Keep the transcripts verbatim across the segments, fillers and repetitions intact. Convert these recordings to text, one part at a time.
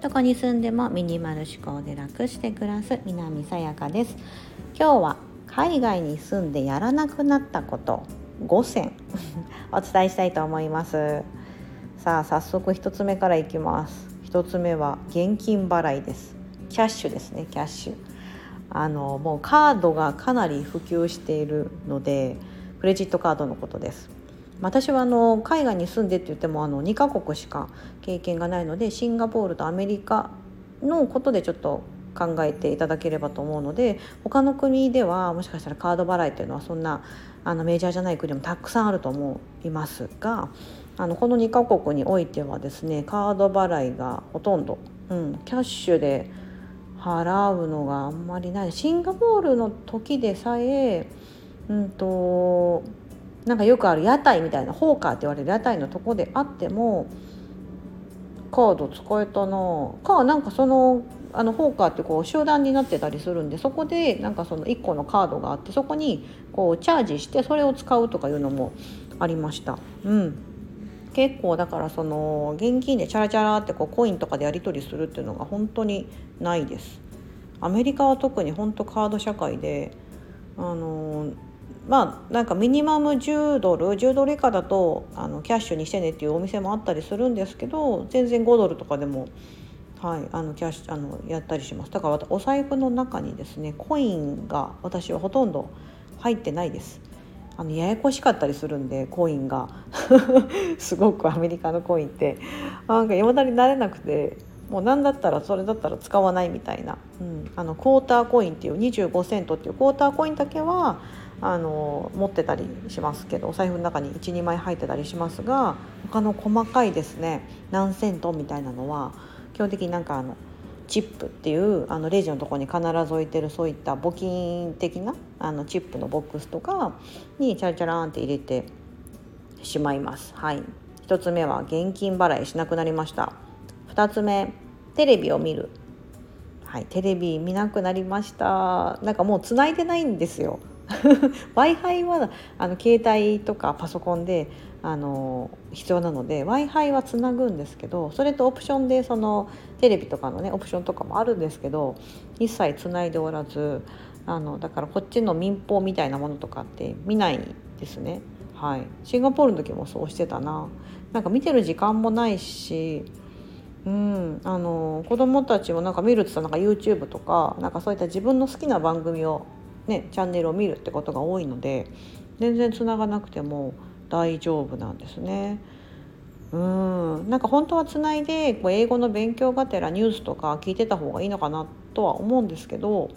どこに住んでもミニマル思考で楽して暮らす南さやかです。今日は海外に住んでやらなくなったことごせんお伝えしたいと思います。さあ早速ひとつめからいきます。ひとつめは現金払いです。キャッシュですね。キャッシュあのもうカードがかなり普及しているのでクレジットカードのことです。私はあの海外に住んでって言ってもあのにカ国しか経験がないのでシンガポールとアメリカのことでちょっと考えていただければと思うので、他の国ではもしかしたらカード払いというのはそんなあのメジャーじゃない国もたくさんあると思いますが、あのこのにカ国においてはですねカード払いがほとんど、うん、キャッシュで払うのがあんまりない。シンガポールの時でさえうんとなんかよくある屋台みたいなホーカーって言われる屋台のとこであってもカード使えたなか、なんかそのあのホーカーってこう集団になってたりするんで、そこでなんかそのいっこのカードがあってそこにこうチャージしてそれを使うとかいうのもありました、うん、結構だからその現金でチャラチャラってこうコインとかでやり取りするっていうのが本当にないです。アメリカは特に本当カード社会であのまあ、なんかミニマムじゅうドルじゅうドル以下だとあのキャッシュにしてねっていうお店もあったりするんですけど、全然ごドルとかでも、はい、あのキャッシュあのやったりします。だからお財布の中にですねコインが私はほとんど入ってないです。あのややこしかったりするんでコインがすごくアメリカのコインってなんか未だに慣れなくて、もう何だったらそれだったら使わないみたいな、うん、あのクォーターコインっていうにじゅうごセントっていうクォーターコインだけはあの持ってたりしますけど、お財布の中に いちにまい入ってたりしますが、他の細かいですね何セントみたいなのは基本的になんかあのチップっていうあのレジのところに必ず置いてるそういった募金的なあのチップのボックスとかにチャラチャランって入れてしまいます、はい、ひとつめは現金払いしなくなりました。ふたつめテレビを見る、はい、テレビ見なくなりました。なんかもう繋いでないんですよWi-Fi はあの携帯とかパソコンであの必要なので Wi-Fi はつなぐんですけど、それとオプションでそのテレビとかのねオプションとかもあるんですけど一切つないでおらず、あのだからこっちの民放みたいなものとかって見ないですね、はい、シンガポールの時もそうしてたな。なんか見てる時間もないし、うん、あの子供たちもなんか見るって言ったら YouTube とかなんかそういった自分の好きな番組をね、チャンネルを見るってことが多いので全然つながなくても大丈夫なんですね。うーんなんか本当はつないでこう英語の勉強がてらニュースとか聞いてた方がいいのかなとは思うんですけど、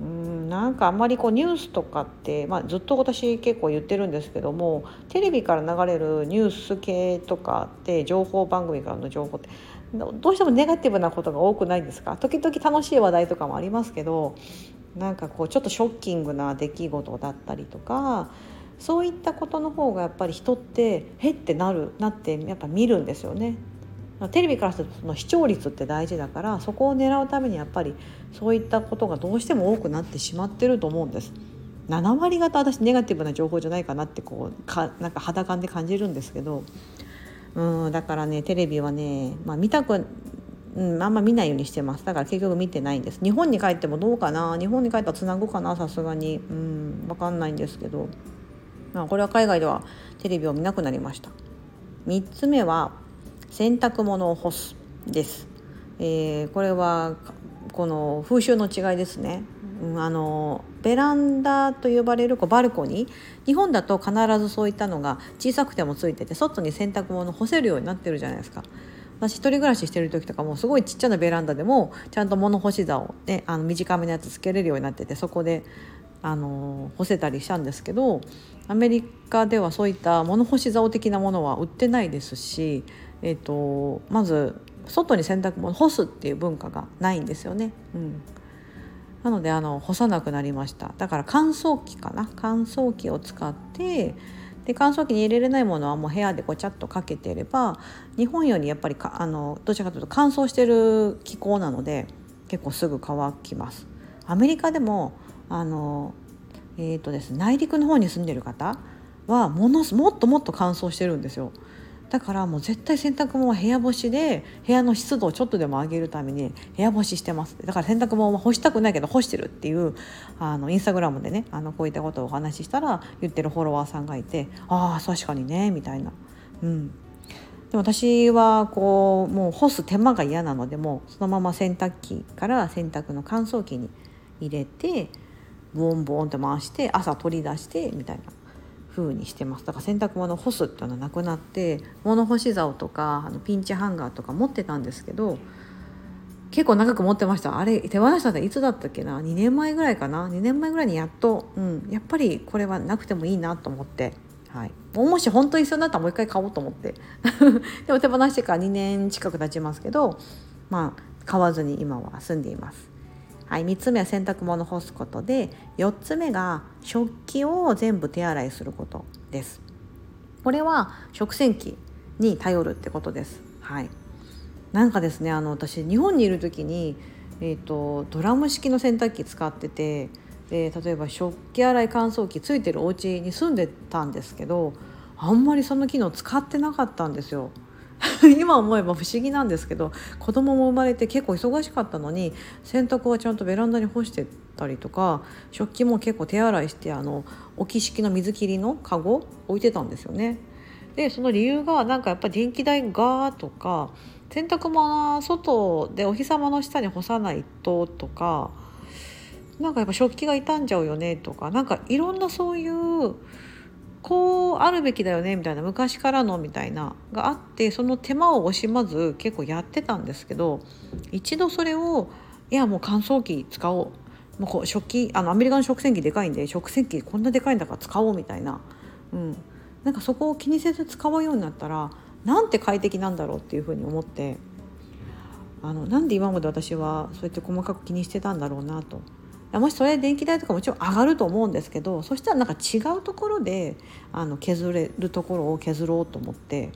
うーんなんかあんまりこうニュースとかって、まあ、ずっと私結構言ってるんですけども、テレビから流れるニュース系とかって情報番組からの情報ってどうしてもネガティブなことが多くないですか。時々楽しい話題とかもありますけど、なんかこうちょっとショッキングな出来事だったりとかそういったことの方がやっぱり人ってへってなるなってやっぱ見るんですよね。テレビからするとその視聴率って大事だから、そこを狙うためにやっぱりそういったことがどうしても多くなってしまってると思うんです。ななわり方私ネガティブな情報じゃないかなってこうかなんか肌感で感じるんですけど、うんだからねテレビはね、まあ、見たくうん、あんま見ないようにしてます。だから結局見てないんです。日本に帰ってもどうかな、日本に帰ったらつなぐかな、さすがにうん分かんないんですけど、まあ、これは海外ではテレビを見なくなりました。みっつめは洗濯物を干すです、えー、これはこの風習の違いですね、うん、あのベランダと呼ばれるこうバルコニー、日本だと必ずそういったのが小さくてもついてて外に洗濯物を干せるようになってるじゃないですか。私一人暮らししてる時とかもすごいちっちゃなベランダでもちゃんと物干し竿、ね、あの短めのやつつけれるようになっててそこであの干せたりしたんですけど、アメリカではそういった物干し竿的なものは売ってないですし、えーと、まず外に洗濯物干すっていう文化がないんですよね、うん、なのであの干さなくなりました。だから乾燥機かな、乾燥機を使ってで乾燥機に入れれないものはもう部屋でごちゃっとかけていれば、日本よりやっぱりかあのどちらかというと乾燥している気候なので結構すぐ乾きます。アメリカでもあの、えーとですね、内陸の方に住んでいる方はものもっともっと乾燥してるんですよ。だからもう絶対洗濯物は部屋干しで、部屋の湿度をちょっとでも上げるために部屋干ししてます。だから洗濯物は干したくないけど干してるっていう、あのインスタグラムでね、あのこういったことをお話ししたら言ってるフォロワーさんがいて、ああ確かにねみたいな。うんでも私はこうもう干す手間が嫌なので、もうそのまま洗濯機から洗濯の乾燥機に入れてボンボンって回して朝取り出してみたいな風にしてます。だから洗濯物を干すっていうのはなくなって、物干し竿とかあのピンチハンガーとか持ってたんですけど、結構長く持ってました。あれ手放したのいつだったっけな、にねんまえぐらいかな、にねんまえぐらいにやっと、うん、やっぱりこれはなくてもいいなと思って、はい、もし本当に必要になったらもう一回買おうと思ってでも手放してからにねん近く経ちますけど、まあ買わずに今は住んでいます。はい、みっつめは洗濯物を干すことで、よっつめが食器を全部手洗いすることです。これは食洗機に頼るってことです。はい、なんかですね、あの私日本にいる時に、えーと、ドラム式の洗濯機使ってて、で例えば食器洗い乾燥機ついてるお家に住んでたんですけど、あんまりその機能使ってなかったんですよ今思えば不思議なんですけど、子供も生まれて結構忙しかったのに、洗濯はちゃんとベランダに干してたりとか、食器も結構手洗いして、あの置き式の水切りのカゴ置いてたんですよね。でその理由がなんかやっぱり電気代がとか、洗濯物は外でお日様の下に干さないととか、なんかやっぱ食器が傷んじゃうよねとか、なんかいろんなそういうこうあるべきだよねみたいな、昔からのみたいながあって、その手間を惜しまず結構やってたんですけど、一度それをいやもう乾燥機使おう、もうこう食器、あのアメリカの食洗機でかいんで、食洗機こんなでかいんだから使おうみたいな、うん、なんかそこを気にせず使うようになったら、なんて快適なんだろうっていうふうに思って、あのなんで今まで私はそうやって細かく気にしてたんだろうなと。もしそれ電気代とかもちろん上がると思うんですけど、そしたらなんか違うところであの削れるところを削ろうと思って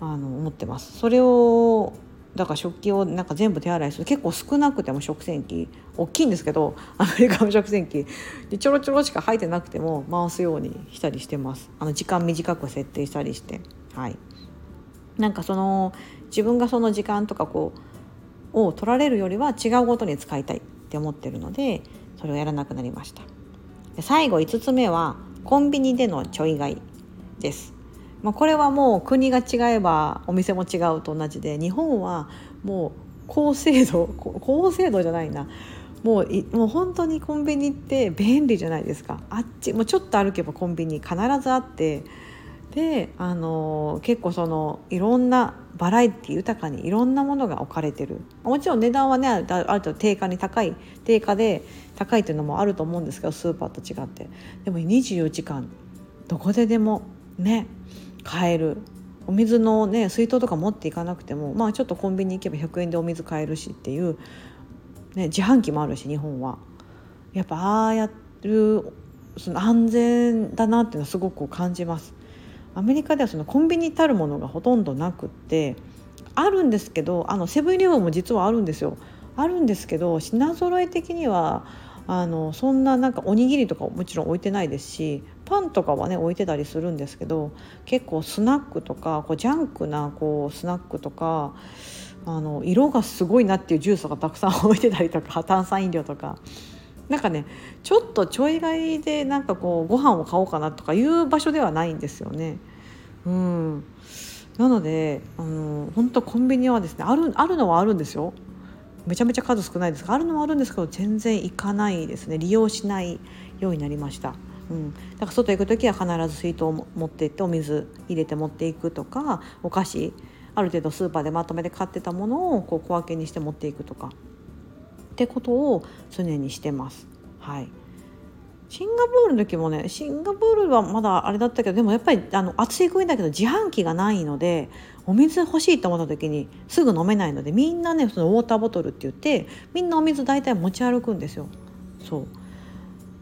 あの思ってます。それをだから食器をなんか全部手洗いする、結構少なくても食洗機大きいんですけど、アメリカの食洗機でちょろちょろしか入ってなくても回すようにしたりしてます。あの時間短く設定したりして、はい、なんかその自分がその時間とかこうを取られるよりは違うことに使いたいって思ってるので、それをやらなくなりました。で最後いつつめはコンビニでのちょい買いです。まあ、これはもう国が違えばお店も違うと同じで、日本はもう高精度高精度じゃないなもう、 もう本当にコンビニって便利じゃないですか。あっちもうちょっと歩けばコンビニ必ずあって、であの結構そのいろんなバラエティ豊かにいろんなものが置かれてる。もちろん値段はねある程度定価に高い定価で高いというのもあると思うんですけど、スーパーと違って、でもにじゅうよじかんどこででもね買える。お水のね水筒とか持っていかなくても、まあちょっとコンビニ行けばひゃくえんでお水買えるしっていう、ね、自販機もあるし、日本はやっぱああやるその安全だなっていうのはすごく感じます。アメリカではそのコンビニたるものがほとんどなくって、あるんですけど、あのセブンイレブンも実はあるんですよ。あるんですけど品揃え的にはあのそんななんかおにぎりとかもちろん置いてないですし、パンとかはね置いてたりするんですけど、結構スナックとかこうジャンクなこうスナックとか、あの色がすごいなっていうジュースがたくさん置いてたりとか、炭酸飲料とか。なんかねちょっとちょい買いでなんかこうご飯を買おうかなとかいう場所ではないんですよね。うん、なのであの本当コンビニはですね、ある、あるのはあるんですよ。めちゃめちゃ数少ないですがあるのはあるんですけど、全然行かないですね。利用しないようになりました。うん、だから外行くときは必ず水筒を持って行ってお水入れて持っていくとか、お菓子ある程度スーパーでまとめて買ってたものをこう小分けにして持っていくとかってことを常にしてます。はい、シンガポールの時もね、シンガポールはまだあれだったけど、でもやっぱりあの暑い国だけど自販機がないので、お水欲しいと思った時にすぐ飲めないので、みんなねそのウォーターボトルって言ってみんなお水大体持ち歩くんですよ。そう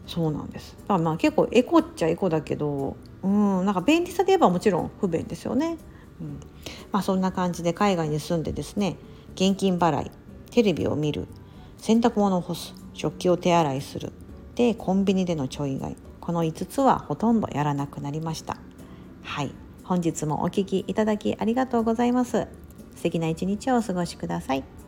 そうなんです。だからまあ結構エコっちゃエコだけど、うんなんか便利さで言えばもちろん不便ですよね。うんまあ、そんな感じで海外に住んでですね、現金払い、テレビを見る、洗濯物を干す、食器を手洗いする、でコンビニでのちょい買い、このいつつはほとんどやらなくなりました。はい、本日もお聞きいただきありがとうございます。素敵な一日をお過ごしください。